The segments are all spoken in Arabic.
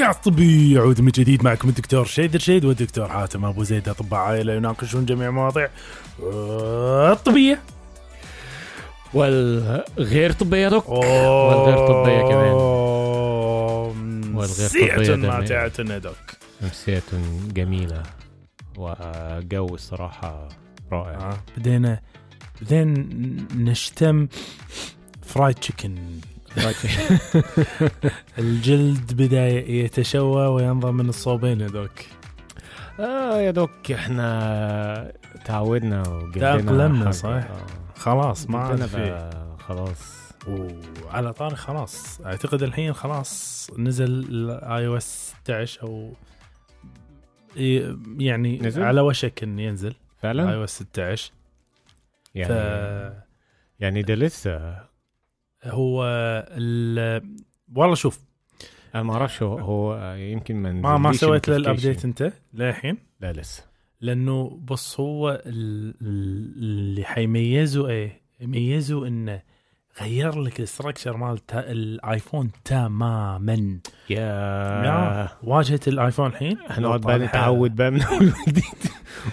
بودكاست طبي يعود من جديد. معكم الدكتور شيد الشيد والدكتور حاتم أبو زيد، أطباء عائلة يناقشون جميع مواضيع الطبية والغير طبية دك والغير طبية كمان والغير طبية ماتعتنا دك. أمسية جميلة وجو الصراحة رائع. بدينا نشتم فرايد تشيكن الجلد بدأ يتشوى وينضم من الصوبين يا دوك. يا دوك احنا تعودنا وقلنا صح خلاص ما في خلاص وعلى طاري خلاص اعتقد الحين خلاص نزل iOS 16 او يعني نزل؟ على وشك ان ينزل فعلا iOS 16 يعني يعني ده لسه هو والله شوف انا ما اعرف شو هو يمكن ما سويت له الابديت انت للحين لا لسه لانه بص هو اللي حيميزه ايه يميزه انه غير لك الاستراكشر مال الايفون تماما يا واجهه الايفون الحين احنا قاعدين نتعود بقى من اول وجديد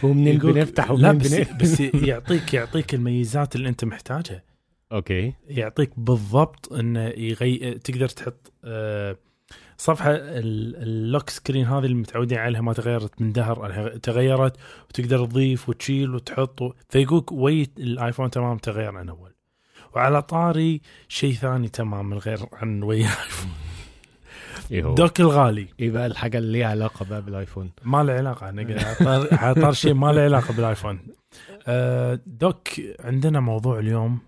ومنين بنفتح ومنين بس يعطيك الميزات اللي انت محتاجها اوكي يعطيك بالضبط انه تقدر تحط صفحه اللوك سكرين هذه اللي متعودين عليها ما تغيرت من دهر تغيرت وتقدر تضيف وتشيل وتحط فيقولك ويت الايفون تمام تغير عن اول وعلى طاري شيء ثاني تمام غير عن ويا الايفون دوك الغالي ايه بقى الحاجه اللي ليها علاقه بقى بالايفون ما له علاقه انا طار شيء ما له علاقه بالايفون دوك عندنا موضوع اليوم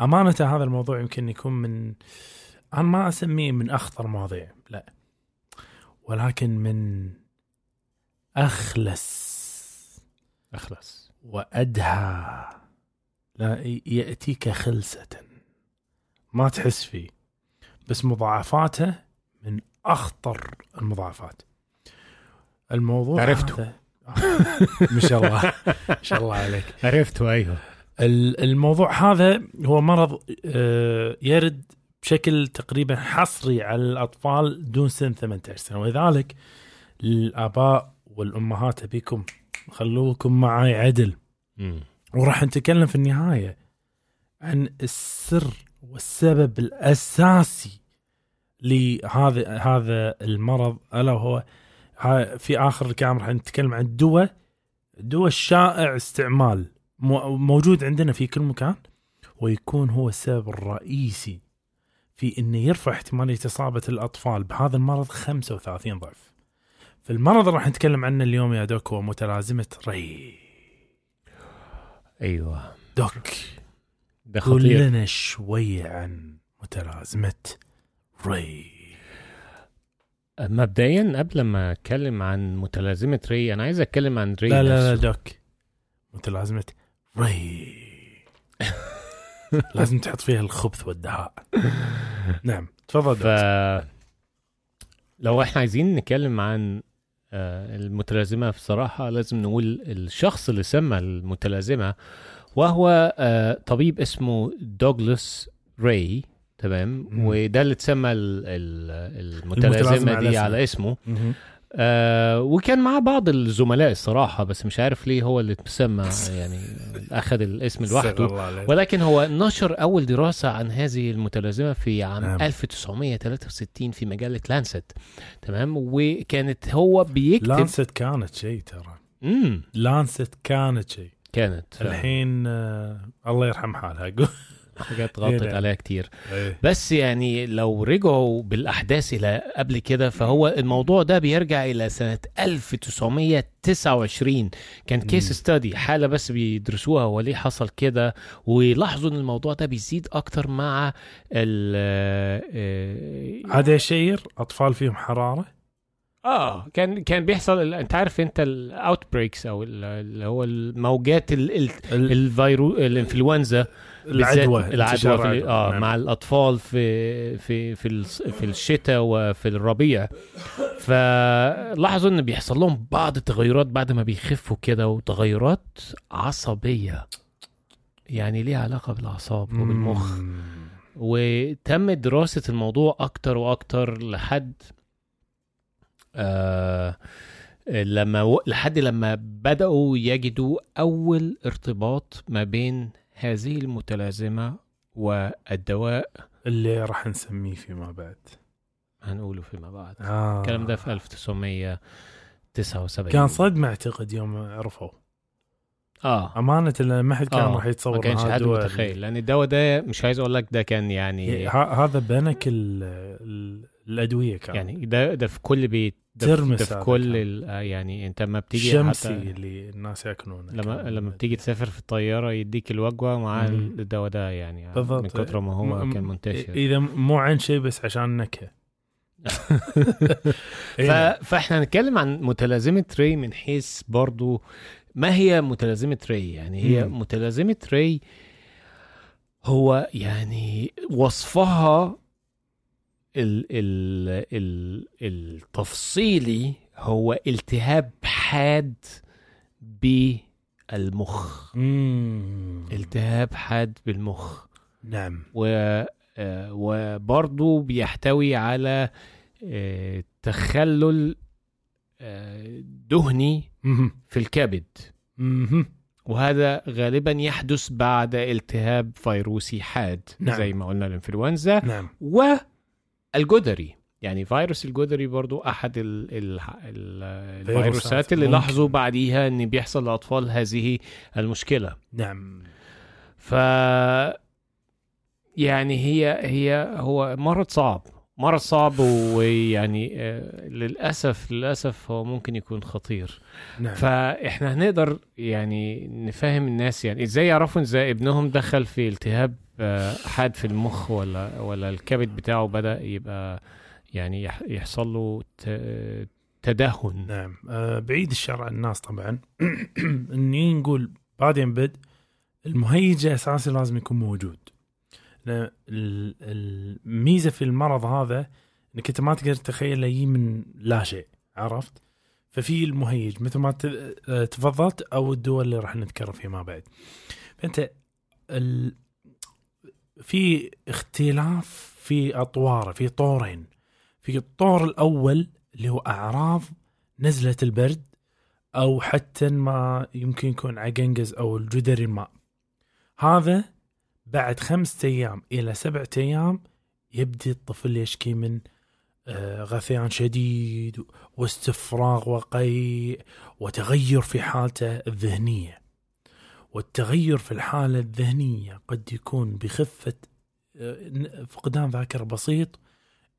أمانة هذا الموضوع يمكن يكون من أنا ما أسميه من أخطر مواضيع لا ولكن من أخلص وأدهى لا يأتيك خلسة ما تحس فيه بس مضاعفاته من أخطر المضاعفات الموضوع عرفته ما شاء الله ما شاء الله عليك عرفته أيوه الموضوع هذا هو مرض يرد بشكل تقريبا حصري على الأطفال دون سن 18 سنة ولذلك الآباء والأمهات أبيكم خلوكم معي عدل وراح نتكلم في النهاية عن السر والسبب الأساسي لهذا المرض ألا هو في آخر الكاميرا حنتكلم عن الدواء الشائع استعمال موجود عندنا في كل مكان ويكون هو السبب الرئيسي في أنه يرفع احتمالية إصابة الأطفال بهذا المرض 35 ضعف. فالمرض راح نتكلم عنه اليوم يا دوك هو متلازمة ري. أيوة دوك قل لنا شوي عن متلازمة ري. مبدئيا قبل ما أتكلم عن متلازمة ري أنا عايز أتكلم عن ري لا لا لا دوك متلازمة ري لازم تحط فيها الخبث والدهاء. نعم تفضل. لو احنا عايزين نتكلم عن المتلازمة بصراحة لازم نقول الشخص اللي سمى المتلازمة وهو طبيب اسمه دوغلاس راي تمام وده اللي تسمى المتلازمة دي على اسمه وكان مع بعض الزملاء الصراحة بس مش عارف ليه هو اللي تسمى يعني أخذ الاسم لوحده ولكن هو نشر أول دراسة عن هذه المتلازمة في عام 1963 في مجلة لانست تمام وكانت هو بيكتب لانست كانت شيء ترى لانست كانت شيء كانت الحين الله يرحم حالها حاجات غطت عليها كتير بس يعني لو رجعوا بالأحداث إلى قبل كده فهو الموضوع ده بيرجع إلى سنة 1929 كان كيس ستادي حالة بس بيدرسوها وليه حصل كده ولاحظوا أن الموضوع ده بيزيد أكتر مع هذا يشير أطفال فيهم حرارة كان بيحصل انت عارف انت الاوت بريكس او اللي هو الموجات الفيروس الانفلونزا العدوى في مع الاطفال في الشتاء وفي الربيع فلاحظوا ان بيحصل لهم بعض التغيرات بعد ما بيخفوا كده وتغيرات عصبية يعني ليها علاقة بالاعصاب وبالمخ وتم دراسة الموضوع اكتر واكتر لحد لحد لما بدأوا يجدوا أول ارتباط ما بين هذه المتلازمة والدواء اللي راح نسميه فيما بعد، هنقوله فيما بعد. الكلام ده في 1979 كان صدمة أعتقد يوم عرفوا. أمانة لأن ما حد كان راح يتصور، ما كانش حد متخيل، لأن الدواء ده مش عايز أقول لك ده كان يعني هذا بنك الأدوية كان يعني ده في كل بيت، ده في كل يعني أنت ما بتيجي شمسي حتى اللي الناس يأكلون لما بتيجي تسافر في الطيارة يديك الوجوة مع الدواء ده يعني من كتر ما هو كان منتشر، إذا مو عن شيء بس عشان نكهة. فاحنا هنتكلم عن متلازمة ري من حيث برضو ما هي متلازمة ري. يعني هي متلازمة ري هو يعني وصفها التفصيلي هو التهاب حاد بالمخ. التهاب حاد بالمخ، نعم. وبرضو بيحتوي على تخلل دهني في الكبد، وهذا غالبا يحدث بعد التهاب فيروسي حاد، نعم. زي ما قلنا الانفلونزا، نعم. والجدري، يعني فيروس الجدري برضو أحد الفيروسات اللي لاحظوا بعديها أن بيحصل لأطفال هذه المشكلة، نعم. يعني هو مرض صعب ويعني للأسف هو ممكن يكون خطير، نعم. فإحنا هنقدر يعني نفهم الناس يعني إزاي يعرفوا إزاي ابنهم دخل في التهاب حاد في المخ ولا الكبد بتاعه بدأ يبقى يعني يحصل له تدهن، نعم. بعيد الشر عن الناس طبعا. إني نقول بعدين المهيج أساسي لازم يكون موجود. الميزة في المرض هذا انك انت ما تقدر تتخيل يجي من لا شيء، عرفت؟ ففي المهيج مثل ما تفضلت او الدول اللي راح نتكرر فيما بعد. فانت في اختلاف في اطوار، في طورين. في الطور الاول اللي هو اعراض نزلة البرد او حتى ما يمكن يكون عجنجز او الجدر الماء، هذا بعد 5 أيام إلى 7 أيام يبدأ الطفل يشكي من غثيان شديد واستفراغ وقيء وتغير في حالته الذهنية. والتغير في الحالة الذهنية قد يكون بخفة فقدان ذاكرة بسيط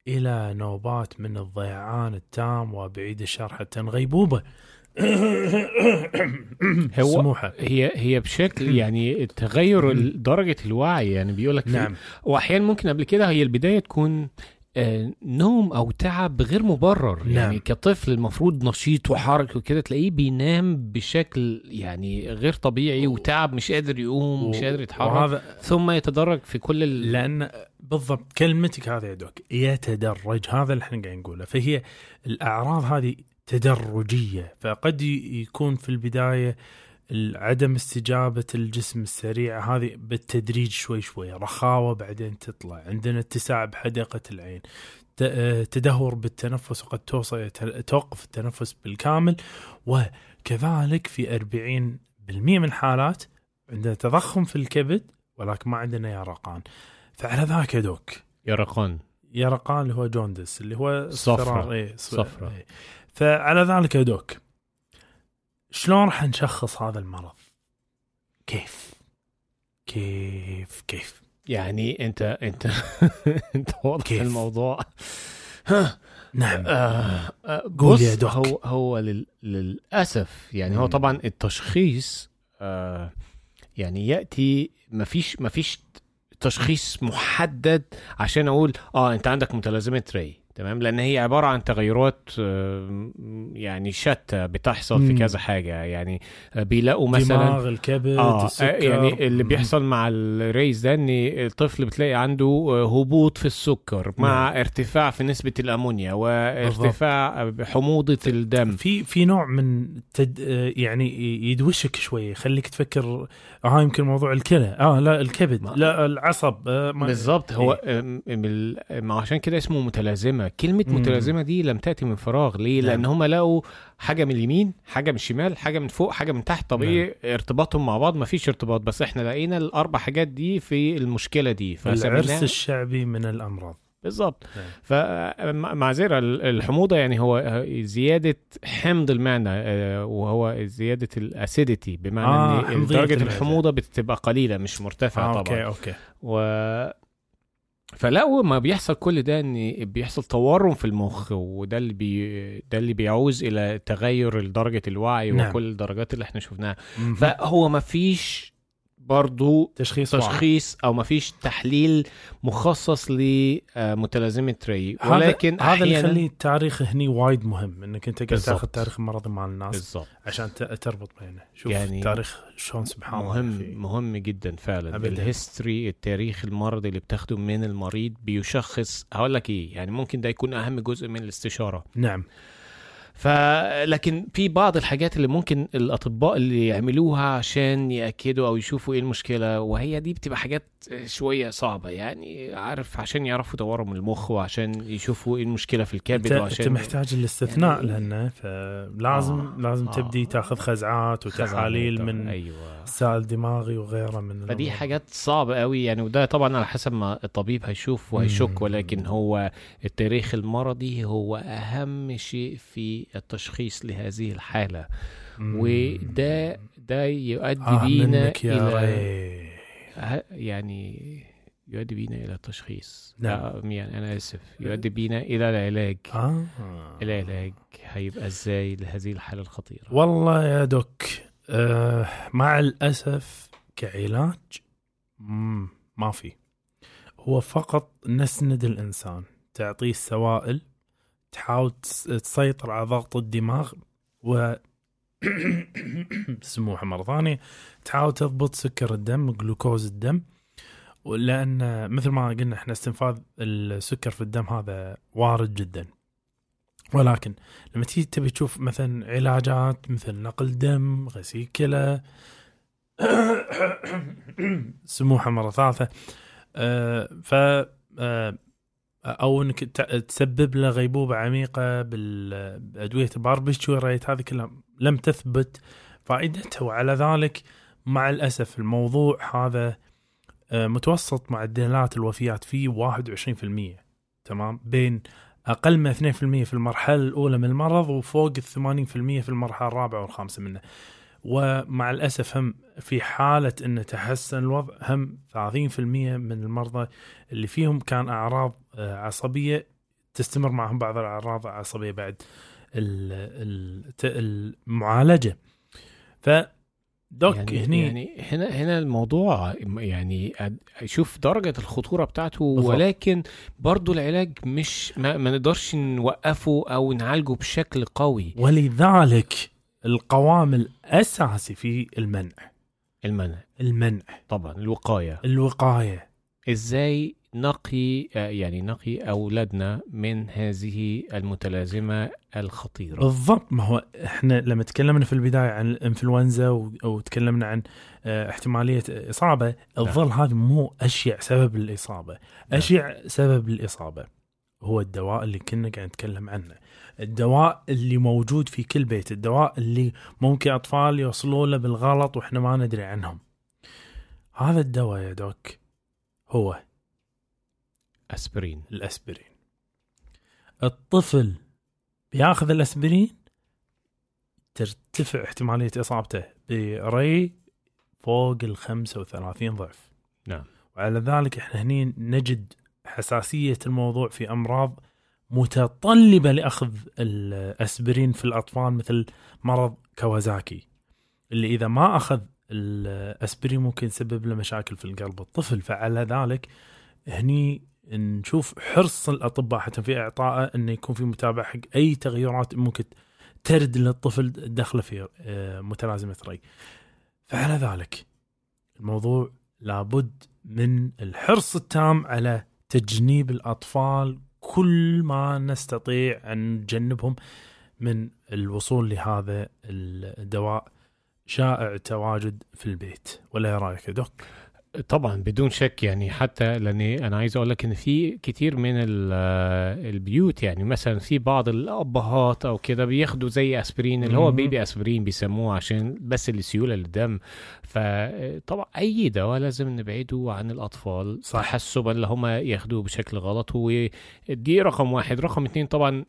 إلى نوبات من الضياعان التام وبعيد الشر حتى غيبوبة. هي بشكل يعني التغير درجة الوعي يعني بيقولك، نعم. وأحيانا ممكن قبل كده هي البداية تكون نوم أو تعب غير مبرر، نعم. يعني كطفل المفروض نشيط وحركي وكده تلاقيه بينام بشكل يعني غير طبيعي وتعب، مش قادر يقوم مش قادر يتحرك، ثم يتدرج في كل لأن بالضبط كلمتك هذا يا دوك يتدرج، هذا اللي احنا قاعدين نقوله. فهي الأعراض هذه تدرجية، فقد يكون في البداية عدم استجابة الجسم السريعة هذه بالتدريج شوي شوي، رخاوة بعدين تطلع، عندنا اتساع بحدقة العين، تدهور بالتنفس وقد توقف التنفس بالكامل، وكذلك في 40% من الحالات عندنا تضخم في الكبد ولكن ما عندنا يرقان. فعلى ذاك دوك يرقان اللي هو جوندس اللي هو صفرة. فعلى ذلك يا دوك شلون رح نشخص هذا المرض؟ كيف يعني انت انت واضح الموضوع، نعم. قول يا دوك. هو للأسف يعني هو طبعا التشخيص يعني يأتي ما فيش تشخيص محدد عشان اقول انت عندك متلازمة ري، تمام، لأن هي عبارة عن تغيرات يعني شتى بتحصل في كذا حاجة. يعني بيلاقوا مثلا دماغ، الكبد، السكر، يعني اللي بيحصل مع الريز ده ان الطفل بتلاقي عنده هبوط في السكر مع ارتفاع في نسبة الأمونيا وارتفاع حموضة الدم، في نوع من يعني يدوشك شوية، يخليك تفكر يمكن موضوع الكلى، لا الكبد، لا العصب، بالضبط. هو عشان كده اسمه متلازمة كورونا. كلمة متلازمة دي لم تأتي من فراغ. ليه؟ لأن هم لقوا حاجة من اليمين, حاجة من الشمال, حاجة من فوق, حاجة من تحت. طبيعي ارتباطهم مع بعض مفيش ارتباط, بس احنا لقينا الأربع حاجات دي في المشكلة دي. العرس الشعبي من الأمراض بالضبط. فمعذرة الحموضة يعني هو زيادة حمض المعدة, وهو زيادة الأسيديتي, بمعنى ان درجة الحموضة بتبقى قليلة مش مرتفعة. طبعا أوكي. فلقوا ما بيحصل كل ده ان بيحصل تورم في المخ, وده اللي بيعوز الى تغير لدرجة الوعي وكل الدرجات اللي احنا شفناها. فهو ما فيش برضو تشخيص أو ما فيش تحليل مخصص لمتلازمة ري, ولكن هذا اللي يخلي التاريخ هني وايد مهم, انك انت قاعد تاخذ تاريخ المرض مع الناس بالزبط. عشان تربط بينه. شوف يعني التاريخ شلون سبحان الله مهم جدا فعلا. الهيستوري, التاريخ المرضي اللي بتاخده من المريض بيشخص. هقول لك ايه يعني, ممكن ده يكون اهم جزء من الاستشارة. نعم. لكن في بعض الحاجات اللي ممكن الأطباء اللي يعملوها عشان يأكدوا أو يشوفوا إيه المشكلة, وهي دي بتبقى حاجات شوية صعبة يعني, عارف, عشان يعرفوا تورم المخ وعشان يشوفوا إيه المشكلة في الكبد. وعشان أنت محتاج الاستثناء يعني لأنه فلازم لازم تبدي تاخذ خزعات وتحاليل من سائل دماغي وغيره من فدي حاجات صعبة قوي يعني. وده طبعا على حسب ما الطبيب هيشوف وهيشك, ولكن هو التاريخ المرضي هو أهم شيء في التشخيص لهذه الحالة. وده يؤدي بينا إلى يعني يؤدي بينا إلى التشخيص. يعني أنا آسف, يؤدي بينا إلى العلاج. العلاج هيبقى إزاي لهذه الحالة الخطيرة؟ والله يا دوك مع الأسف كعلاج ما في. هو فقط نسند الإنسان, تعطيه السوائل, تحاول تسيطر على ضغط الدماغ و سموحة مرة ثانية, تحاول تضبط سكر الدم, جلوكوز الدم, لأن مثل ما قلنا احنا استنفاذ السكر في الدم هذا وارد جدا. ولكن لما تيجي تبي تشوف مثلا علاجات مثل نقل دم, غسيل كلى, سموحة مرة ثالثة, أو أنك تسبب له غيبوبة عميقة بالأدوية الباربيتوريت, هذه كلها لم تثبت فائدتها. وعلى ذلك مع الأسف الموضوع هذا متوسط معدلات الوفيات فيه 21%, تمام, بين أقل من 2% في المرحلة الأولى من المرض وفوق 80% في المرحلة الرابعة والخامسة منه. ومع الأسف هم في حالة أن تحسن الوضع هم 30% من المرضى اللي فيهم كان أعراض عصبية تستمر معهم بعض الأعراض العصبية بعد المعالجة. فدوك هنا الموضوع يعني شوف درجة الخطورة بتاعته بالضبط. ولكن برضو العلاج مش ما نقدرش نوقفه أو نعالجه بشكل قوي, ولذلك القوام الأساسي في المنع طبعا, الوقاية. إزاي نقي أولادنا من هذه المتلازمة الخطيرة بالضبط. ما هو احنا لما تكلمنا في البداية عن الإنفلونزا وتكلمنا عن احتمالية إصابة الظل, هذا مو أشيع سبب الإصابة. أشيع سبب الإصابة هو الدواء اللي كنا قاعد نتكلم عنه, الدواء اللي موجود في كل بيت, الدواء اللي ممكن أطفال يوصلوا له بالغلط وإحنا ما ندري عنهم. هذا الدواء يا دوك هو الأسبرين. الطفل بياخذ الأسبرين ترتفع احتمالية إصابته بري فوق 35 ضعف. نعم. وعلى ذلك إحنا هني نجد حساسية الموضوع في أمراض متطلبة لأخذ الأسبرين في الأطفال, مثل مرض كوازاكي اللي إذا ما أخذ الأسبرين ممكن يسبب له مشاكل في القلب الطفل. فعلى ذلك هني نشوف حرص الأطباء حتى في إعطائه أن يكون في متابعة حق أي تغيرات ممكن ترد للطفل دخله في متلازمة ري. فعلى ذلك الموضوع لابد من الحرص التام على تجنيب الأطفال كل ما نستطيع أن نجنبهم من الوصول لهذا الدواء شائع التواجد في البيت. ولا رأيك دوك؟ طبعا بدون شك يعني، حتى لاني انا عايز اقول لك ان في كتير من البيوت يعني مثلا في بعض الابهات او كده بياخدوا زي اسبرين اللي هو بيبي اسبرين بيسموه عشان بس السيوله للدم، فطبعا اي دواء لازم نبعده عن الاطفال تحسبا اللي هم ياخدوه بشكل غلط، ودي رقم واحد. رقم اتنين طبعا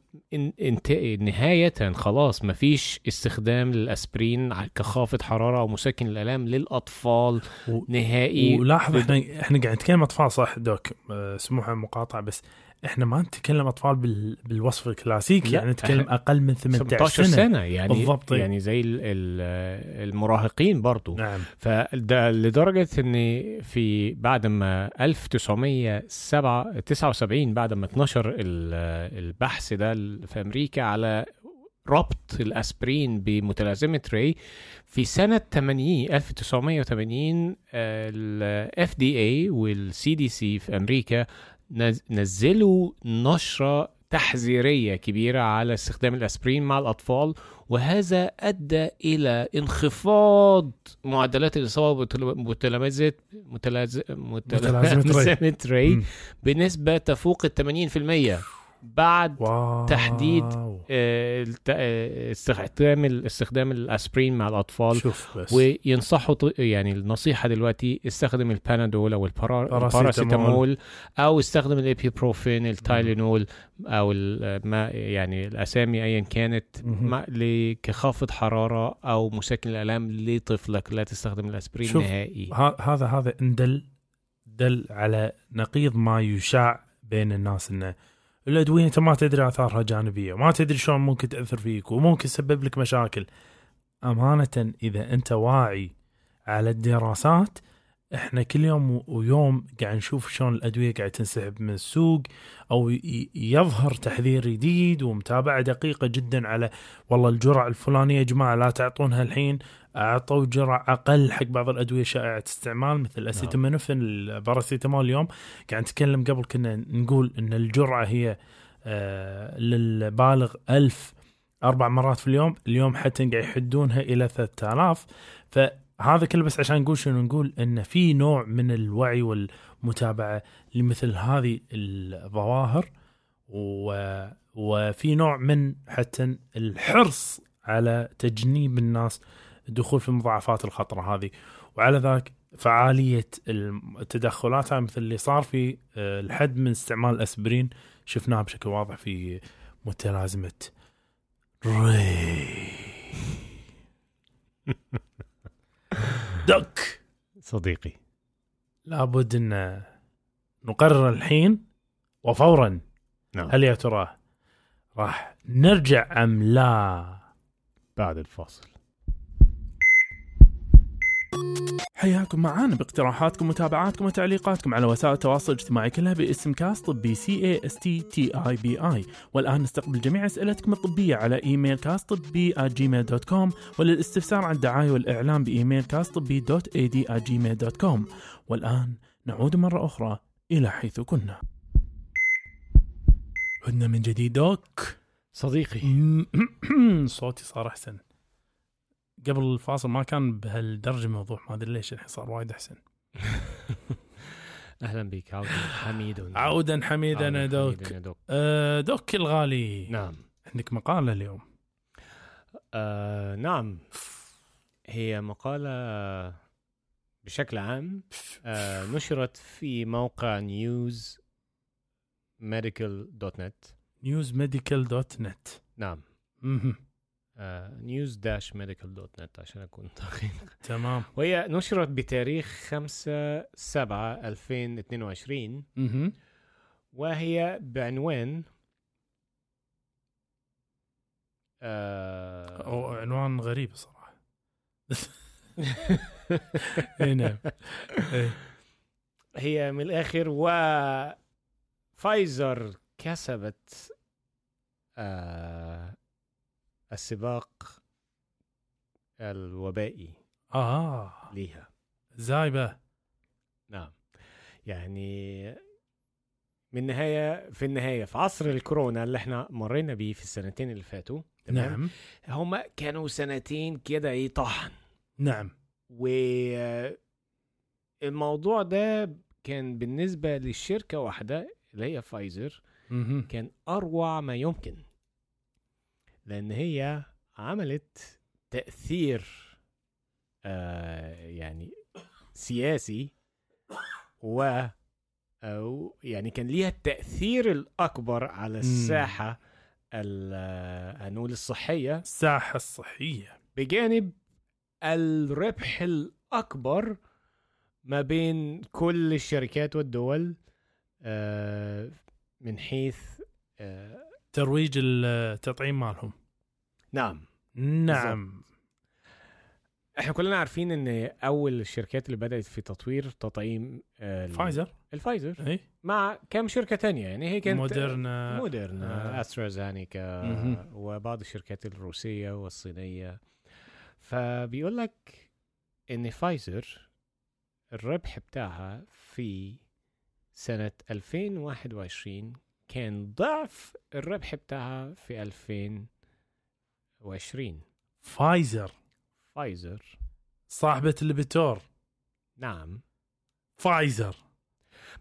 نهايه خلاص مفيش استخدام للاسبرين كخافض حراره او مسكن الالام للاطفال نهائي. ولاحظ احنا قاعد نتكلم اطفال صح دوك، سموحه مقاطعه، بس احنا ما نتكلم اطفال بالوصف الكلاسيكي، يعني نتكلم اقل من 18 سنة يعني بالضبط، يعني زي المراهقين برضو. نعم. فلدرجه ان في بعد ما 1979 بعد ما اتنشر البحث ده في امريكا على ربط الأسبرين بمتلازمة ري في سنة 1980 ال FDA وال CDC في أمريكا نزلوا نشرة تحذيرية كبيرة على استخدام الأسبرين مع الأطفال، وهذا أدى إلى انخفاض معدلات الإصابة بمتلازمة ري بنسبة تفوق 80% بعد واو. تحديد استخدام الأسبرين مع الأطفال. وينصحوا يعني النصيحة دلوقتي استخدم البانادول أو الباراسيتامول أو استخدم الإبيبروفين التايلينول أو ما يعني الأسامي أيا كانت كخافض حرارة أو مسكن الألم لطفلك، لا تستخدم الأسبرين نهائي. هذا دل على نقيض ما يشاع بين الناس إنه الأدوية أنت ما تدري آثارها جانبية، ما تدري شلون ممكن تأثر فيك وممكن تسبب لك مشاكل. أمانة إذا أنت واعي على الدراسات، إحنا كل يوم ويوم قاعد نشوف شلون الأدوية قاعد تنسحب من السوق أو يظهر تحذير جديد ومتابعة دقيقة جدا على والله الجرعة الفلانية يا جماعة لا تعطونها الحين، أعطوا جرعة أقل حق بعض الأدوية شائعة استعمال مثل أسيتامينوفين الباراسيتامول. اليوم قاعد نتكلم، قبل كنا نقول إن الجرعة هي للبالغ 1000 4 مرات في اليوم، اليوم حتى قاعد يحدونها إلى 3000. فهذا كله بس عشان نقول شنو، نقول إن في نوع من الوعي والمتابعة لمثل هذه الظواهر، وفي نوع من حتى الحرص على تجنيب الناس الدخول في المضاعفات الخطرة هذه، وعلى ذاك فعالية التدخلات مثل اللي صار في الحد من استعمال الأسبرين شفناها بشكل واضح في متلازمة ري. دك صديقي، لابد أن نقرر الحين وفورا هل يا ترى راح نرجع أم لا بعد الفاصل. حياكم معانا باقتراحاتكم ومتابعاتكم وتعليقاتكم على وسائل التواصل الاجتماعي كلها باسم كاس طبي CASTTIBI. والآن نستقبل جميع أسئلتكم الطبية على إيميل kastobi@gmail.com، وللاستفسار عن الدعاية والإعلام بإيميل kastobi.ad@gmail.com. والآن نعود مرة أخرى إلى حيث كنا. عدنا من جديد دوك صديقي. صوتي صار أحسن، قبل الفاصل ما كان بهالدرجة الموضوع، ما أدري ليش الحين صار وايد أحسن. أهلا بك عودا حميدا دوك. دوك الغالي، نعم عندك مقالة اليوم. نعم، هي مقالة بشكل عام نشرت في موقع news-medical.net. news-medical.net نعم. news-medical.net عشان أكون دقيق. تمام. وهي نشرت بتاريخ 5/7/2022 وهي بعنوان أو عنوان غريب صراحة. نعم. هي من الآخر فايزر كسبت السباق الوبائي ليها زايبة. نعم، يعني في النهاية في عصر الكورونا اللي احنا مرينا بيه في السنتين اللي فاتوا، تمام؟ نعم. هما كانوا سنتين كده يطحن. نعم. و الموضوع ده كان بالنسبة للشركة واحدة اللي هي فايزر كان أروع ما يمكن، لأن هي عملت تأثير يعني سياسي، و يعني كان ليها التأثير الأكبر على الساحة هنقول الصحية، الساحة الصحية، بجانب الربح الأكبر ما بين كل الشركات والدول من حيث ترويج التطعيم مالهم. نعم نعم بالزبط. احنا كلنا عارفين ان اول الشركات اللي بدأت في تطوير تطعيم الفايزر ايه؟ مع كم شركة تانية، يعني هي كانت مودرنا أسترازينيكا وبعض الشركات الروسية والصينية. فبيقول لك ان فايزر الربح بتاعها في سنة 2021 كان ضعف الربح بتاعها في 2020. فايزر صاحبة الليبيتور. نعم فايزر،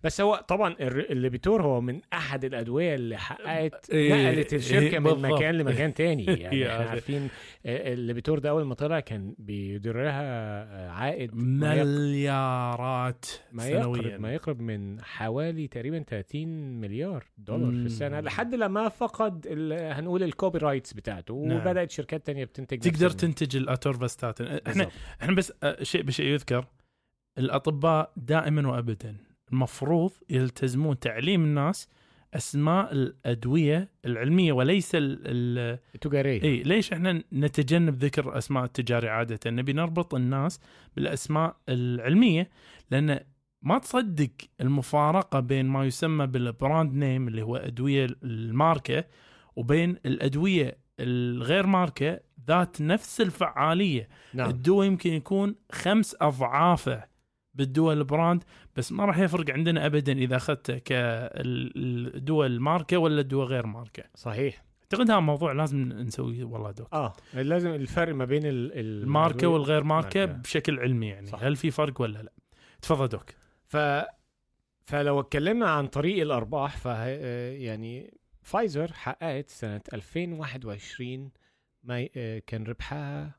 بس هو طبعا الليبيتور هو من أحد الأدوية اللي حققت نقلت الشركة من مكان لمكان تاني، يعني احنا عارفين الليبيتور ده أول ما طلع كان بيدرها عائد مليارات سنويا، ما يقرب من حوالي تقريبا 30 مليار دولار في السنة، لحد لما فقد هنقول الكوبي رايتس بتاعته وبدأت شركات تانية بتنتج، تقدر تنتج الأتورفاستاتين. احنا بس شيء بشيء يذكر، الأطباء دائما وأبدا المفروض يلتزمون تعليم الناس أسماء الأدوية العلمية وليس التجارية. إيه ليش إحنا نتجنب ذكر أسماء التجارية عادة؟ نبي نربط الناس بالأسماء العلمية، لأن ما تصدق المفارقة بين ما يسمى بالبراند نيم اللي هو أدوية الماركة وبين الأدوية الغير ماركة ذات نفس الفعالية. نعم. الدواء يمكن يكون 5 أضعافه بالدول البراند، بس ما راح يفرق عندنا أبدا إذا أخذته كالدول ماركة ولا الدول غير ماركة. صحيح. أعتقد هذا موضوع لازم نسويه والله دكتور. لازم الفرق ما بين الماركة والغير ماركة بشكل علمي، يعني صح. هل في فرق ولا لا؟ تفضل دوك. فلو اتكلمنا عن طريق الأرباح، يعني فايزر حققت سنة 2021 كان ربحها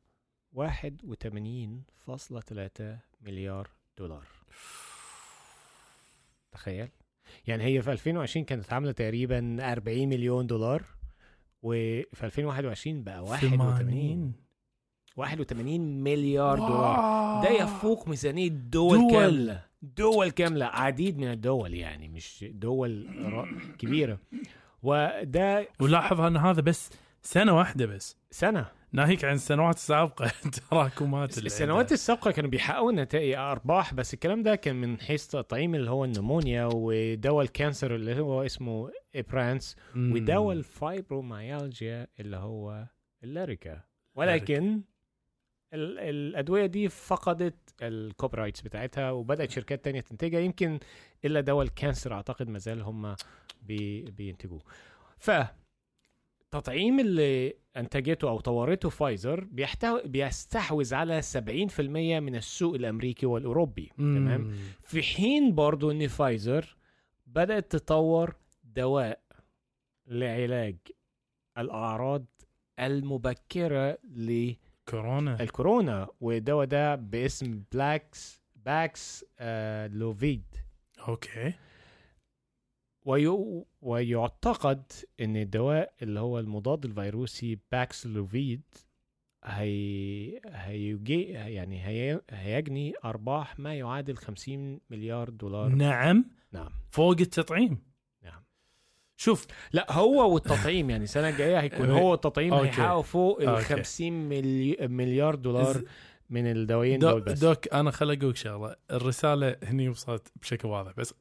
81.3 مليار دولار. تخيل، يعني هي في 2020 كانت عاملة تقريبا 40 مليون دولار، وفي 2021 بقى 81 مليار دولار. ده يفوق ميزانية دول كاملة، عديد من الدول، يعني مش دول كبيرة. وده ولاحظ أن هذا بس سنة واحدة ناهيك عن السنوات السابقة. تراكمات السنوات السابقة كانوا بيحققوا نتائج أرباح، بس الكلام ده كان من حيث تطعيم اللي هو النمونيا ودواء الكانسر اللي هو اسمه إبرانس ودواء الفايبروميالجيا اللي هو الليريكا، ولكن الأدوية دي فقدت الكوبرايتس بتاعتها وبدأت شركات تانية تنتجها، يمكن إلا دواء الكانسر أعتقد مازال هم بينتجوه. تطعيم اللي أنتجته أو طورته فايزر بيستحوذ على 70% من السوق الأمريكي والأوروبي. تمام. في حين برضو أن فايزر بدأت تطور دواء لعلاج الأعراض المبكرة للكورونا، والدواء ده باسم باكسلوفيد. أوكي. ويعتقد ان الدواء اللي هو المضاد الفيروسي باكسلوفيد هيجني ارباح ما يعادل 50 مليار دولار. نعم فوق التطعيم. نعم. شوف، لا هو والتطعيم يعني السنه الجايه هيكون هو والتطعيم هيحققوا فوق ال 50 مليار دولار من الدوايين دول. بس دوك انا خلقوك شغله، الرساله هني وصلت بشكل واضح، بس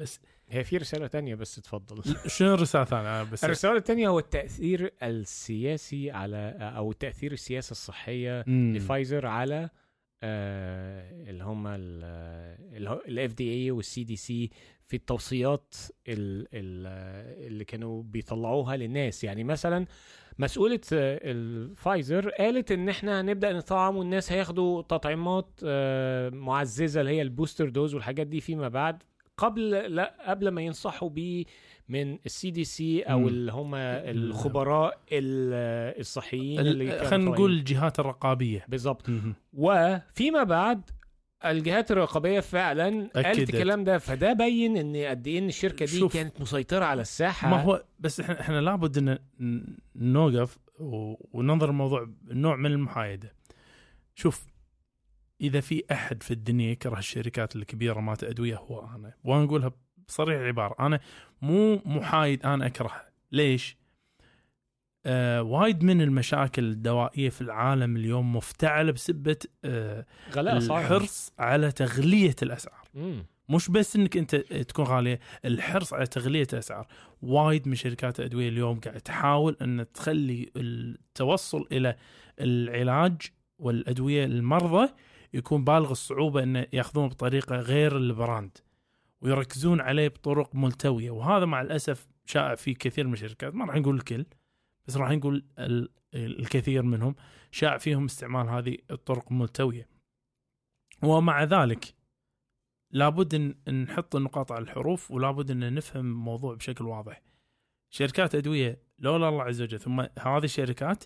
بس هي في رسالة تانية، بس تفضل. شنو الرسالة الثانية؟ الرسالة الثانية هو التأثير السياسي على، أو تأثير السياسة الصحية لفايزر على اللي هم ال FDA والسي دي سي في التوصيات اللي كانوا بيطلعوها للناس. يعني مثلا مسؤولة الفايزر قالت ان احنا هنبدأ نطعم والناس هياخدوا تطعيمات معززة اللي هي البوستر دوز والحاجات دي فيما بعد قبل ما ينصحوا بيه من السي دي سي او اللي هم الخبراء الصحيين اللي خلينا نقول الجهات الرقابيه بالضبط. وفيما بعد الجهات الرقابيه فعلا قالت الكلام ده، فده بين ان قد ايه الشركه دي كانت مسيطره على الساحه. ما هو بس احنا لابد ان نوقف وننظر الموضوع نوع من المحايده. شوف، إذا في أحد في الدنيا يكره الشركات الكبيرة مات أدوية هو أنا، وأنا أقولها بصريح العبارة، أنا مو محايد، أنا أكره. ليش؟ وايد من المشاكل الدوائية في العالم اليوم مفتعلة بسبة الحرص على تغلية الأسعار. مش بس إنك أنت تكون غالية، الحرص على تغلية الأسعار. وايد من شركات الأدوية اليوم قاعد تحاول أن تخلي التوصل إلى العلاج والأدوية للمرضى يكون بالغ الصعوبة أن يأخذونه بطريقة غير البراند ويركزون عليه بطرق ملتوية، وهذا مع الأسف شائع في كثير من الشركات. ما راح نقول الكل، بس راح نقول الكثير منهم شائع فيهم استعمال هذه الطرق الملتوية. ومع ذلك لابد أن نحط النقاط على الحروف، ولابد أن نفهم الموضوع بشكل واضح. شركات أدوية لولا الله عز وجل، ثم هذه الشركات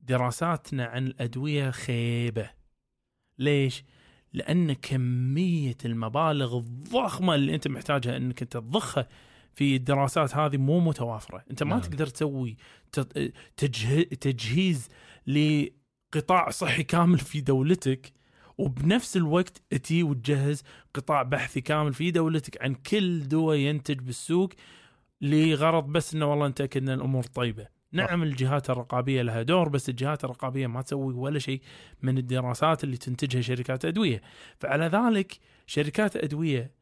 دراساتنا عن الأدوية خيبة. ليش؟ لأن كمية المبالغ الضخمة اللي أنت محتاجها أنك أنت تضخها في الدراسات هذه مو متوافرة. أنت ما تقدر تسوي تجهيز لقطاع صحي كامل في دولتك، وبنفس الوقت أتي وتجهز قطاع بحثي كامل في دولتك عن كل دواء ينتج بالسوق لغرض بس أنه والله نتأكد أن الأمور طيبة. نعم الجهات الرقابية لها دور، بس الجهات الرقابية ما تسوي ولا شيء من الدراسات اللي تنتجها شركات أدوية. فعلى ذلك شركات أدوية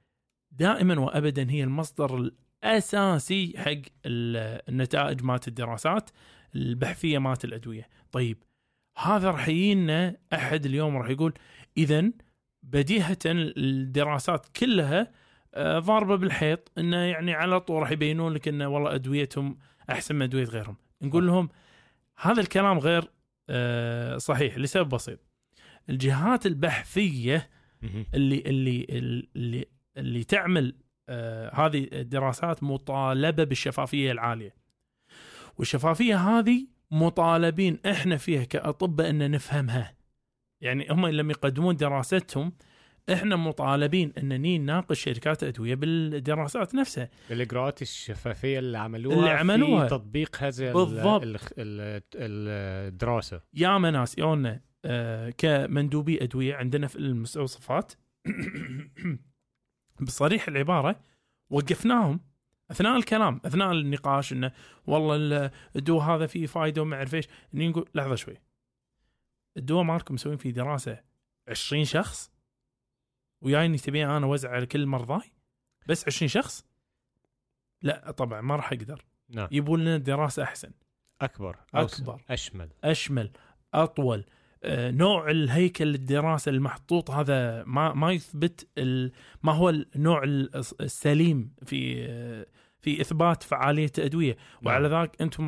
دائما وأبدا هي المصدر الأساسي حق النتائج مات الدراسات البحثية مات الأدوية. طيب هذا رح يجينا أحد اليوم رح يقول إذن بديهة الدراسات كلها ضاربة بالحيط، إنه يعني على طول رح يبينون لك إنه والله أدويتهم أحسن من أدوية غيرهم. نقول لهم هذا الكلام غير صحيح لسبب بسيط. الجهات البحثية اللي اللي اللي اللي تعمل هذه الدراسات مطالبة بالشفافية العالية، والشفافية هذه مطالبين إحنا فيها كأطباء إن نفهمها. يعني هم لما يقدمون دراستهم إحنا مطالبين أنني نناقش شركات أدوية بالدراسات نفسها، بالإجراءات الشفافية اللي عملوها في تطبيق هذه الدراسة. يا مناس يونا كمندوبي أدوية عندنا في المستوصفات بصريح العبارة وقفناهم أثناء الكلام أثناء النقاش إنه والله الدواء هذا فيه فايدة وما عرفش. نقول لحظة شوي، الدواء مالكم مسوين فيه دراسة 20 شخص ويعني تبيع أنا وزع على كل مرضاي بس 20 شخص؟ لا طبعا ما راح أقدر. يبون لنا دراسة أحسن، أكبر، أشمل، أطول. نوع الهيكل الدراسة المحطوط هذا ما يثبت ما هو النوع السليم في إثبات فعالية أدوية. وعلى ذلك أنتم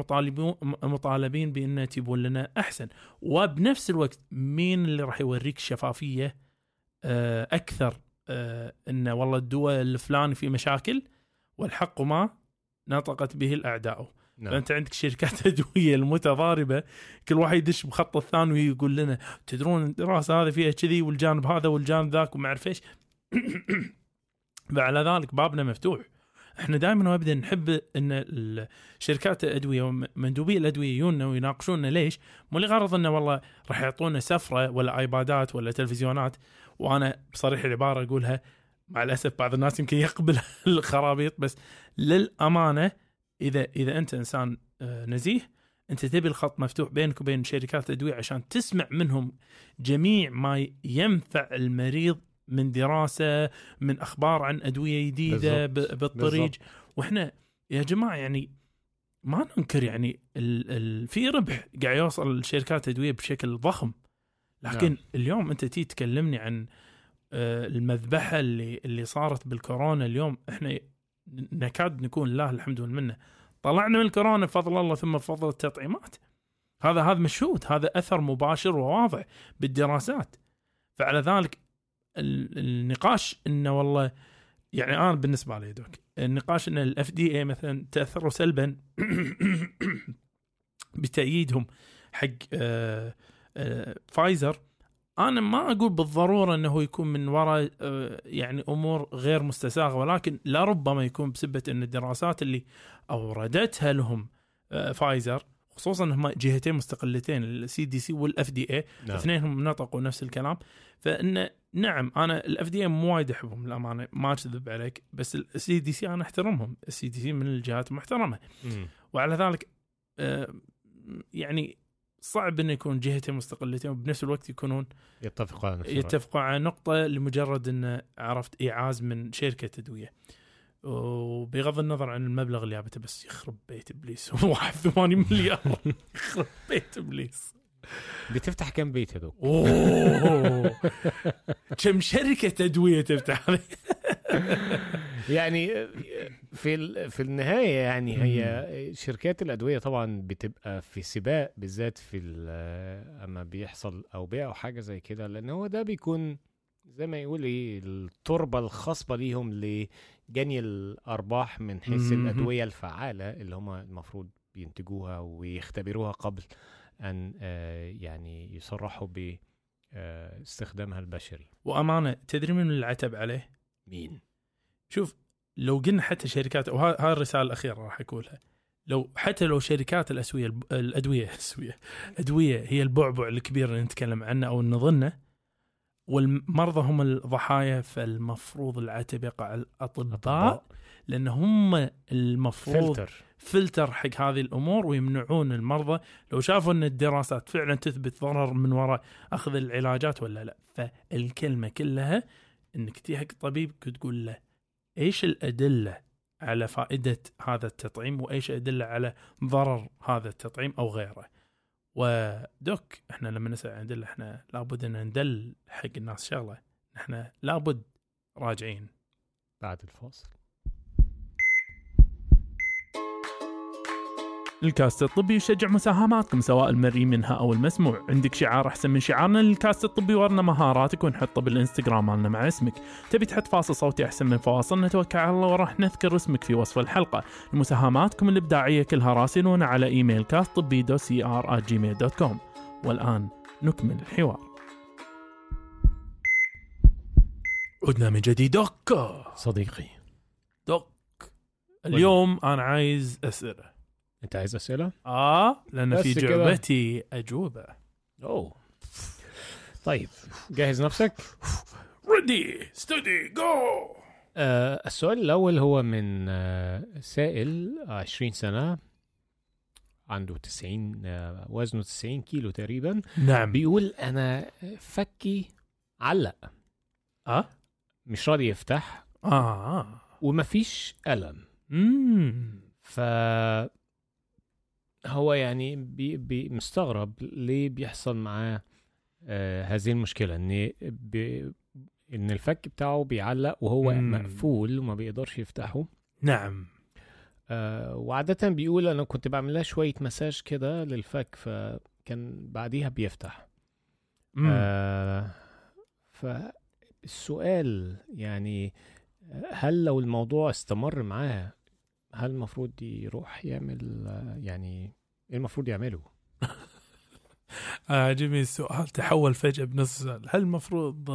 مطالبين بأن تبون لنا أحسن. وبنفس الوقت مين اللي راح يوريك شفافية أكثر؟ إن والله الدواء الفلاني في مشاكل والحق ما نطقت به الأعداء. فأنت عندك شركات أدوية المتضاربة كل واحد يدش بخط الثاني ويقول لنا تدرون الدراسة هذا فيها كذي والجانب هذا والجانب ذاك وما أعرف إيش. وعلى ذلك بابنا مفتوح. إحنا دائما وأبدا نحب إن الشركات الأدوية ومندوبي الأدوية يجونا ويناقشونا. ليش؟ مو لغرض إن والله رح يعطونا سفرة ولا آيبادات ولا تلفزيونات. وأنا بصريح العبارة أقولها مع الأسف بعض الناس يمكن يقبل الخرابيط، بس للأمانة إذا أنت إنسان نزيه أنت تبي الخط مفتوح بينك وبين شركات الأدوية عشان تسمع منهم جميع ما ينفع المريض من دراسة، من أخبار عن أدوية جديدة بالطريق. وإحنا يا جماعة يعني ما ننكر يعني في ربح قاعد يوصل لشركات الأدوية بشكل ضخم، لكن اليوم أنت تيجي تكلمني عن المذبحة اللي صارت بالكورونا اليوم احنا نكاد نكون لله الحمد والمنة طلعنا من الكورونا بفضل الله ثم بفضل التطعيمات. هذا مشهود، هذا أثر مباشر وواضح بالدراسات. فعلى ذلك النقاش إنه والله يعني أنا بالنسبة لي دوك النقاش إن ال FDA مثلا تأثروا سلبا بتأييدهم حق فايزر، أنا ما أقول بالضرورة أنه يكون من وراء يعني أمور غير مستساغة، ولكن لربما يكون بسبة أن الدراسات اللي أوردتها لهم فايزر، خصوصا هما جهتين مستقلتين ال CDC وال FDA، نعم. اثنينهم نطقوا نفس الكلام. فإن نعم أنا ال FDA مو وايد أحبهم للأمانة، ما أكذب عليك، بس ال CDC أنا أحترمهم، ال CDC من الجهات المحترمة. وعلى ذلك يعني صعب أن يكون جهتين مستقلتين وبنفس الوقت يكونون يتفقوا على نقطة لمجرد أن عرفت إعاز من شركة تدوية، وبغض النظر عن المبلغ اللي عبته، بس يخرب بيت إبليس 81 مليار يخرب بيت إبليس. بتفتح كم بيت هذوك؟ أوه كم شركة تدوية تفتح يعني في النهاية يعني هي شركات الأدوية طبعا بتبقى في سباق، بالذات في أما بيحصل أو بيع أو حاجة زي كده، لأن هو ده بيكون زي ما يقول التربة الخصبة ليهم لجني الأرباح من حيث الأدوية الفعالة اللي هم المفروض بينتجوها ويختبروها قبل أن يعني يصرحوا باستخدامها البشري. وأمانة تدري من العتب عليه مين؟ شوف لو قلنا حتى شركات، وهذه الرسالة الأخيرة راح أقولها، لو شركات الأدوية هي البعبع الكبير اللي نتكلم عنه أو نظنه، والمرضى هم الضحايا، فالمفروض العتب يقع على الأطباء، لأن هم المفروض فلتر حق هذه الأمور ويمنعون المرضى لو شافوا أن الدراسات فعلا تثبت ضرر من وراء أخذ العلاجات ولا لا. فالكلمة كلها أنك تيحك الطبيب تقول له إيش الأدلة على فائدة هذا التطعيم وإيش الأدلة على ضرر هذا التطعيم أو غيره. ودوك إحنا لما نسأل عن أدلة إحنا لابد أن ندل حق الناس شغلة، إحنا لابد راجعين بعد الفاصل. الكاست الطبي يشجع مساهماتكم سواء المرئي منها أو المسموع. عندك شعار أحسن من شعارنا للكاست الطبي؟ ورنا مهاراتك ونحطه بالإنستغرام عنا مع اسمك. تبي تحط فاصل صوتي أحسن من فواصل؟ نتوكل على الله وراح نذكر اسمك في وصف الحلقة. مساهماتكم الإبداعية كلها راسلونا على إيميل castطبي.cr@gmail.com. والآن نكمل الحوار. عدنا من جديد دوك صديقي. دوك اليوم أنا عايز أسئلة. أنت عايز أسئلة؟ لأن في جعبتي أجوبة. أوه طيب، جاهز نفسك؟ ready steady go. السؤال الأول هو من سائل 20 سنة، عنده 90، وزنه 90 كيلو تقريبا. نعم. بيقول أنا فكي علق، مش راضي يفتح، ومفيش ألم. هو يعني مستغرب ليه بيحصل معاه هذه المشكلة، ان الفك بتاعه بيعلق وهو مقفول وما بيقدرش يفتحه. نعم. وعادة بيقول انا كنت بعملها شوية مساج كده للفك فكان بعديها بيفتح. فالسؤال يعني هل لو الموضوع استمر معاه هل المفروض يروح يعمل، يعني ايه المفروض يعمله؟ عجبني السؤال، تحول فجأة بنص سؤال. هل المفروض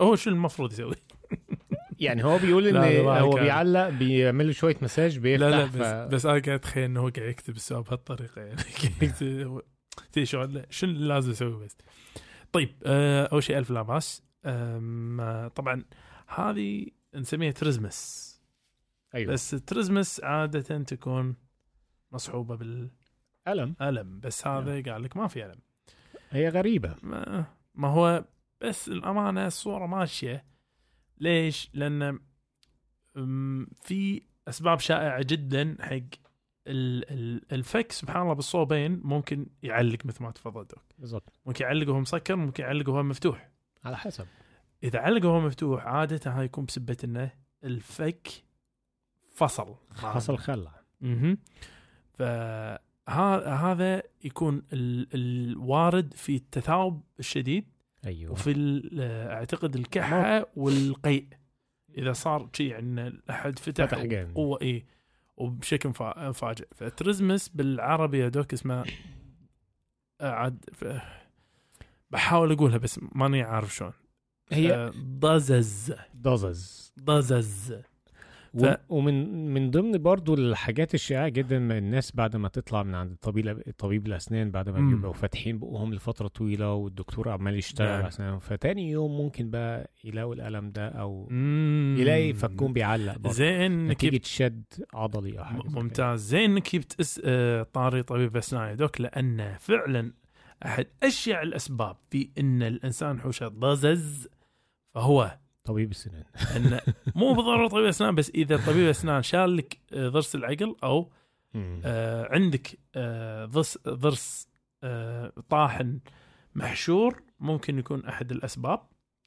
هو شو المفروض يسوي؟ يعني هو بيقول ان هو بيعلق بيعمل شوية مساج بيفتح. بس انا قاعد اتخيل ان هو قاعد يكتب السؤال بهالطريقة، يعني شو لازم يسوي بس. طيب اول شيء الف لا باس. طبعا هذه نسميها ترزمس. أيوة. بس الترزمس عادة تكون مصحوبة بالألم. بس هذا قال لك ما في ألم، هي غريبة. ما هو بس الأمانة الصورة ماشية. ليش؟ لأن في أسباب شائعة جدا حق الفك سبحان الله، بالصوبين ممكن يعلق مثل ما تفضلتك بالضبط، ممكن يعلق وهو مسكر، ممكن يعلق وهو مفتوح، على حسب. إذا علقه هو مفتوح عادة هيكون بسبة إنه الفك فصل خلع. فهذا يكون الوارد في التثاؤب الشديد. أيوة. وفي أعتقد الكحة والقيء إذا صار شيء إن أحد فتح قوة إيه وبشكل فاجئ. فترزمس بالعربي يا دوك اسمه عاد بحاول أقولها بس ماني عارف شون هي. ضزز ومن ضمن برضو الحاجات الشائعة جدا ما الناس بعد ما تطلع من عند الطبيب الأسنان بعد ما يبقوا فاتحين بقهم لفترة طويلة والدكتور عمال يشتغل على أسنانهم فتاني يوم ممكن بقى يلاقوا الألم ده أو يلاقي فكهم بيعلق برضو نتيجة شد عضلي أو حاجة ممتاز. زي إنك جبت طاري طبيب أسنان دوك لأن فعلا أحد أشيع الأسباب في إن الإنسان حوشه ضزز فهو طبيب السنان. إن مو بضرورة طبيب أسنان بس إذا طبيب أسنان شال لك ضرس العقل أو عندك ضرس طاحن محشور ممكن يكون أحد الأسباب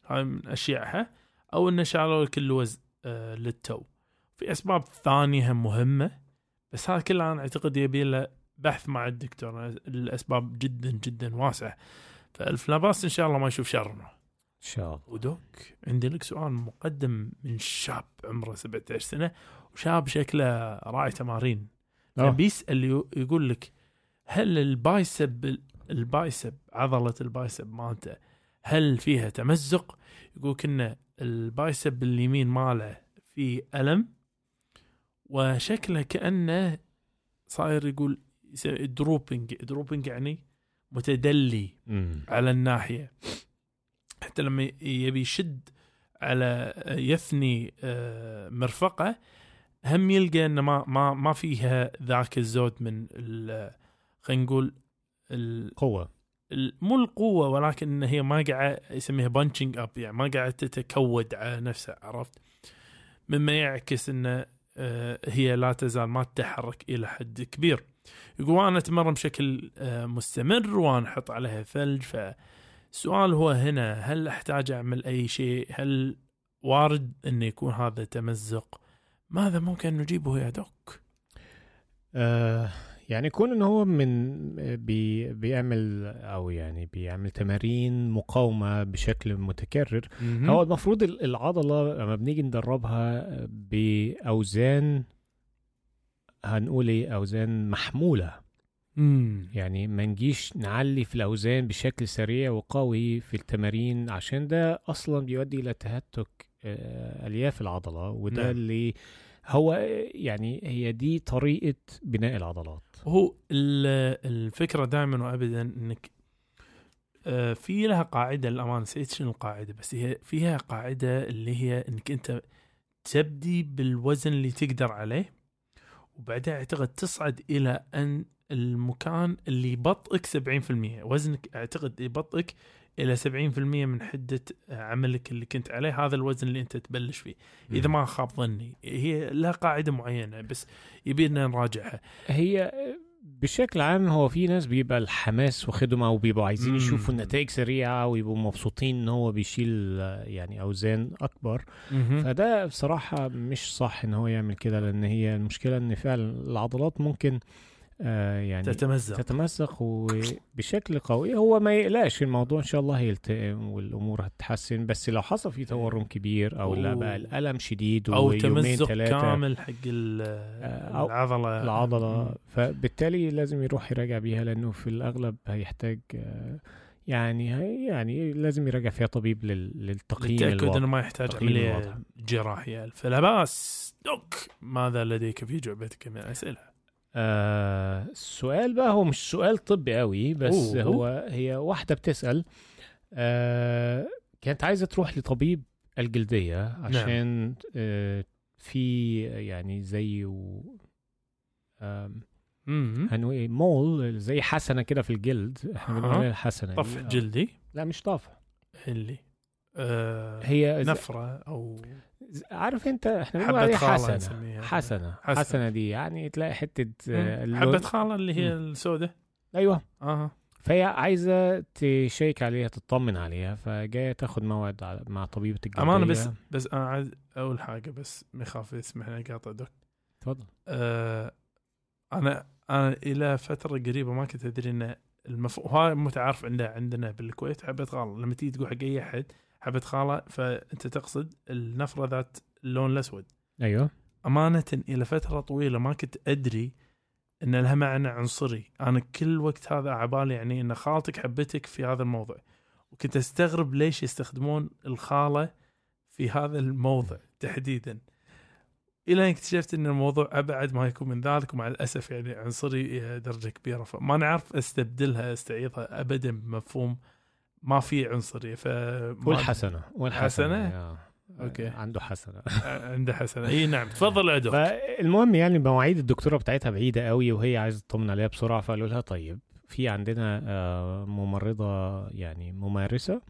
هاي من أشياءها. أو إن شالوا لك اللوز للتو. في أسباب ثانية مهمة بس هذا كله أنا أعتقد يبيله بحث مع الدكتور. الأسباب جدا جدا واسعة فالفلاباس إن شاء الله ما يشوف شرنا إن شاء الله. ودوك عندي لك سؤال مقدم من شاب عمره 17 سنة وشاب شكله راعي تمارين بيسأل يقول لك هل البايسب عضلة البايسب مالته هل فيها تمزق؟ يقول إن البايسب اليمين ماله في ألم وشكله كأنه صاير يقول دروبينج يعني متدلي على الناحية حتى لما يبي يشد على يثني مرفقة هم يلقى إن ما فيها ذاك الزود من خلينا نقول القوة مو القوة ولكن إن هي ما قاعد يسميها بانشينج أب يعني ما قاعد تتكود على نفسها عرفت مما يعكس إن هي لا تزال ما تتحرك إلى حد كبير. يقول أنا أتمرن بشكل مستمر وأنا أحط عليها ثلج. فالسؤال هو هنا هل أحتاج أعمل أي شيء؟ هل وارد أن يكون هذا تمزق؟ ماذا ممكن نجيبه يا دوك؟ يعني يكون أنه هو بيعمل أو يعني بيعمل تمارين مقاومة بشكل متكرر. هو المفروض العضلة لما بنيجي ندربها بأوزان هنقول ايه اوزان محموله يعني ما نجيش نعلي في الاوزان بشكل سريع وقوي في التمارين عشان ده اصلا بيؤدي الى تهتك الياف العضله وده اللي هو يعني هي دي طريقه بناء العضلات. هو الفكره دائما وابدا انك في لها قاعده للأمان نسيت شنو القاعده بس هي فيها قاعده اللي هي انك انت تبدي بالوزن اللي تقدر عليه وبعدها أعتقد تصعد إلى أن المكان اللي بطئك 70% وزنك أعتقد يبطئك إلى 70% من حدة عملك اللي كنت عليه هذا الوزن اللي أنت تبلش فيه إذا ما خاب ظني. هي لها قاعدة معينة بس يبينا نراجعها. هي بشكل عام هو في ناس بيبقى الحماس وخدمة وبيبقوا عايزين يشوفوا النتائج سريعة ويبقوا مبسوطين إن هو بيشيل يعني أوزان أكبر. فده بصراحة مش صح إن هو يعمل كده لأن هي المشكلة إن فعلا العضلات ممكن يعني تتمزق وبشكل قوي. هو ما يقلقش الموضوع إن شاء الله هيلتئم والأمور هتتحسن بس لو حصل فيه تورم كبير أو لا بقى الألم شديد أو تمزق كامل حق العضلة فبالتالي لازم يروح يراجع بيها لأنه في الأغلب هيحتاج يعني لازم يراجع فيها طبيب للتقييم بالتأكد إنه ما يحتاج عملية جراحية. فلا بأس دوك ماذا لديك في جعبتك من أسئلة؟ السؤال بقى هو مش سؤال طبي قوي بس هي واحدة بتسأل كانت عايزة تروح لطبيب الجلدية عشان في يعني زي هنقول مول زي حسنة كده في الجلد احنا بنقول الحسنة طفح جلدي لا مش طفح اللي هي نفرة أو عارف انت احنا بنقول عليها حسنة دي يعني تلاقي حتة حبة خالة اللي هي السودة. ايوه فهي عايزة تشيك عليها تطمن عليها، فجاية تاخد موعد مع طبيبة الجلدية. أمانة بس أنا عايز أول حاجة، بس مخاف اسمحني قاطع دوك. تفضل. أنا إلى فترة قريبة ما كنت أدري إن هاي متعارف عندنا بالكويت حبة خالة. لما تيجي تقول حق أي أحد حبة خالة فأنت تقصد النفرة ذات اللون الأسود. أيوة. أمانة إلى فترة طويلة ما كنت أدري إن لها معنى عنصري. أنا كل وقت هذا عبالي يعني إن خالتك حبتك في هذا الموضوع، وكنت أستغرب ليش يستخدمون الخالة في هذا الموضوع تحديدا، إلى أن اكتشفت إن الموضوع أبعد ما يكون من ذلك، ومع الأسف يعني عنصري درجة كبيرة، فما نعرف استبدلها استعيضها أبدا بمفهوم ما في عنصرية. والحسنة أوكي. عنده حسنة أي نعم. تفضل يا دكتور. فالمهم يعني مواعيد الدكتورة بتاعتها بعيدة قوي، وهي عايزة تطمن عليها بسرعة، فقالوا لها طيب في عندنا ممرضة يعني ممارسة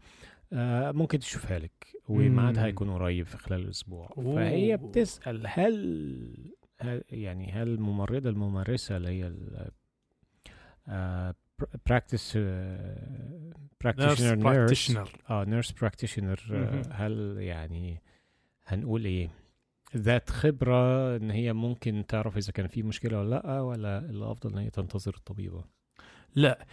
ممكن تشوفها لك، وميعادها هيكون قريب في خلال الأسبوع. فهي بتسأل هل الممرضة الممارسة اللي هي nurse practitioner هل يعني هنقول ايه ذات خبرة ان هي ممكن تعرف اذا كان في مشكلة ولا لا، ولا الافضل ان هي تنتظر الطبيبة؟ لا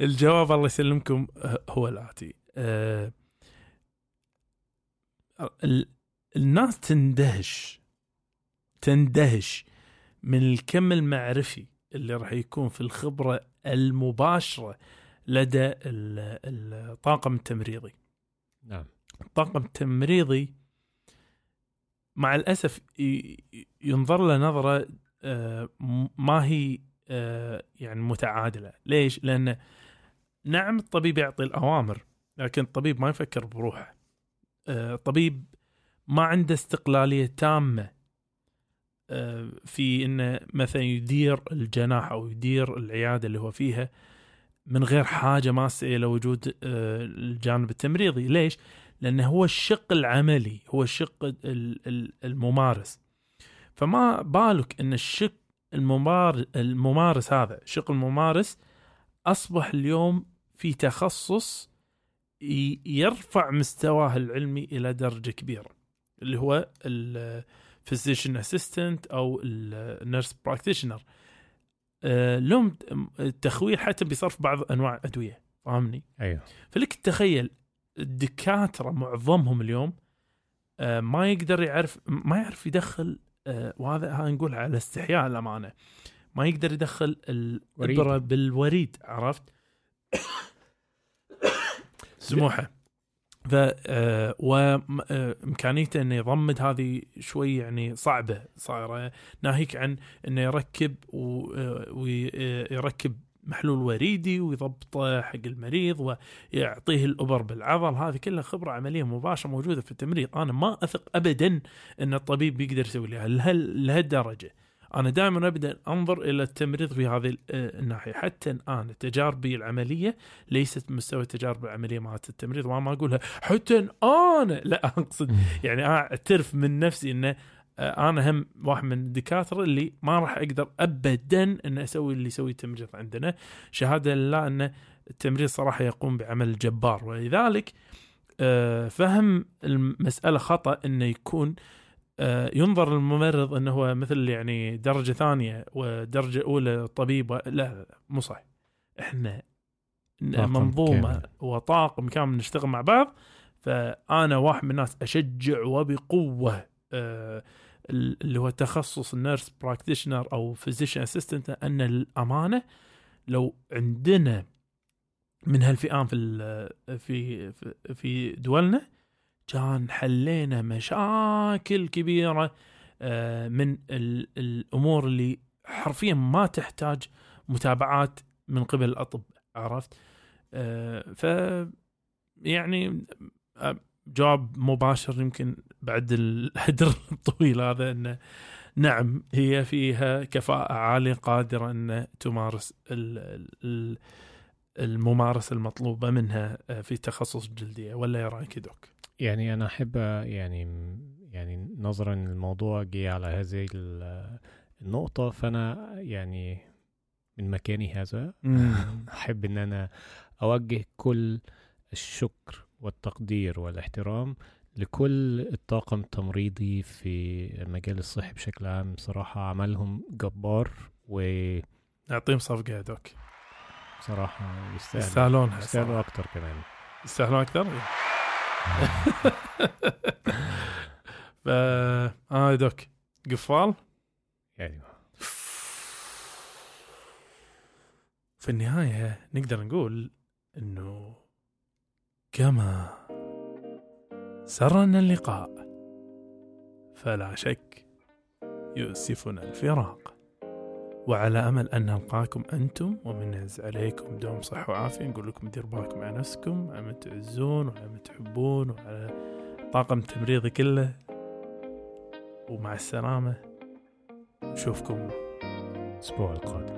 الجواب الله يسلمكم هو الآتي. الناس تندهش من الكم المعرفي اللي راح يكون في الخبرة المباشرة لدى الطاقم التمريضي. نعم. الطاقم التمريضي مع الأسف ينظر له نظرة ما هي يعني متعادلة. ليش؟ لأن نعم الطبيب يعطي الأوامر، لكن الطبيب ما يفكر بروحه. الطبيب ما عنده استقلالية تامة في إنه مثلا يدير الجناح أو يدير العيادة اللي هو فيها من غير حاجة ماسة إلى وجود الجانب التمريضي. ليش؟ لأنه هو الشق العملي، هو الشق الممارس. فما بالك إن الشق الممارس هذا، شق الممارس أصبح اليوم في تخصص يرفع مستواه العلمي إلى درجة كبيرة، اللي هو physician assistant أو nurse practitioner. لهم التخويل حتى بصرف بعض أنواع أدوية، فاهمني؟ أيوة. فلك تخيل الدكاترة معظمهم اليوم ما يقدر يعرف، ما يعرف يدخل، وهذا هنقول على استحياء الأمانة، ما يقدر يدخل الإبرة بالوريد، عرفت؟ سموحة. وإمكانيته أنه يضمد هذه شوي يعني صعبة صايرة، ناهيك عن أنه يركب محلول وريدي ويضبطه حق المريض ويعطيه الأبر بالعضل. هذه كلها خبرة عملية مباشرة موجودة في التمريض. أنا ما أثق أبدا أن الطبيب بيقدر يسوي لها لهالدرجة. أنا دائما أبدأ أنظر إلى التمريض في هذه الناحية. حتى الآن تجاربي العملية ليست مستوى التجارب العملية مع التمريض، وما أقولها حتى الآن، لا أقصد يعني أعترف من نفسي أن أنا هم واحد من الدكاترة اللي ما راح أقدر أبدا أن أسوي اللي يسوي التمريض عندنا. شهادة لله أن التمريض صراحة يقوم بعمل جبار، ولذلك فهم المسألة خطأ أنه يكون ينظر الممرض أنه هو مثل يعني درجة ثانية ودرجة أولى طبيبة. لا مو صحيح. إحنا منظومة وطاقم كامل نشتغل مع بعض. فأنا واحد من الناس أشجع وبقوة اللي هو تخصص النيرس براكتيشنر أو فيزيشن أسيستنت، أن الأمانة لو عندنا من هالفئام في دولنا كان حلينا مشاكل كبيرة من الأمور اللي حرفيا ما تحتاج متابعات من قبل الأطباء، عرفت؟ ف يعني جواب مباشر يمكن بعد الهدر الطويل هذا، أن نعم هي فيها كفاءة عالية قادرة أن تمارس الممارسة المطلوبة منها في تخصص الجلدية. ولا يراك دوك؟ يعني أنا أحب يعني نظرا للموضوع جي على هذه النقطة. فأنا يعني من مكاني هذا أحب أن أنا أوجه كل الشكر والتقدير والاحترام لكل الطاقم التمريضي في مجال الصحي بشكل عام. بصراحة عملهم جبار ونعطيهم صفقة دوك صراحة يستاهلوا أكتر كمان دوك قفال يعني. في النهاية نقدر نقول إنه كما سرنا اللقاء فلا شك يؤسفنا الفراق، وعلى أمل أن نلقاكم أنتم ومنعز عليكم دوم صحة وعافية. نقول لكم دير بالكم على نفسكم، على ما تعزون وعلى ما تحبون وعلى طاقم تمريضي كله، ومع السلامة. نشوفكم الأسبوع القادم.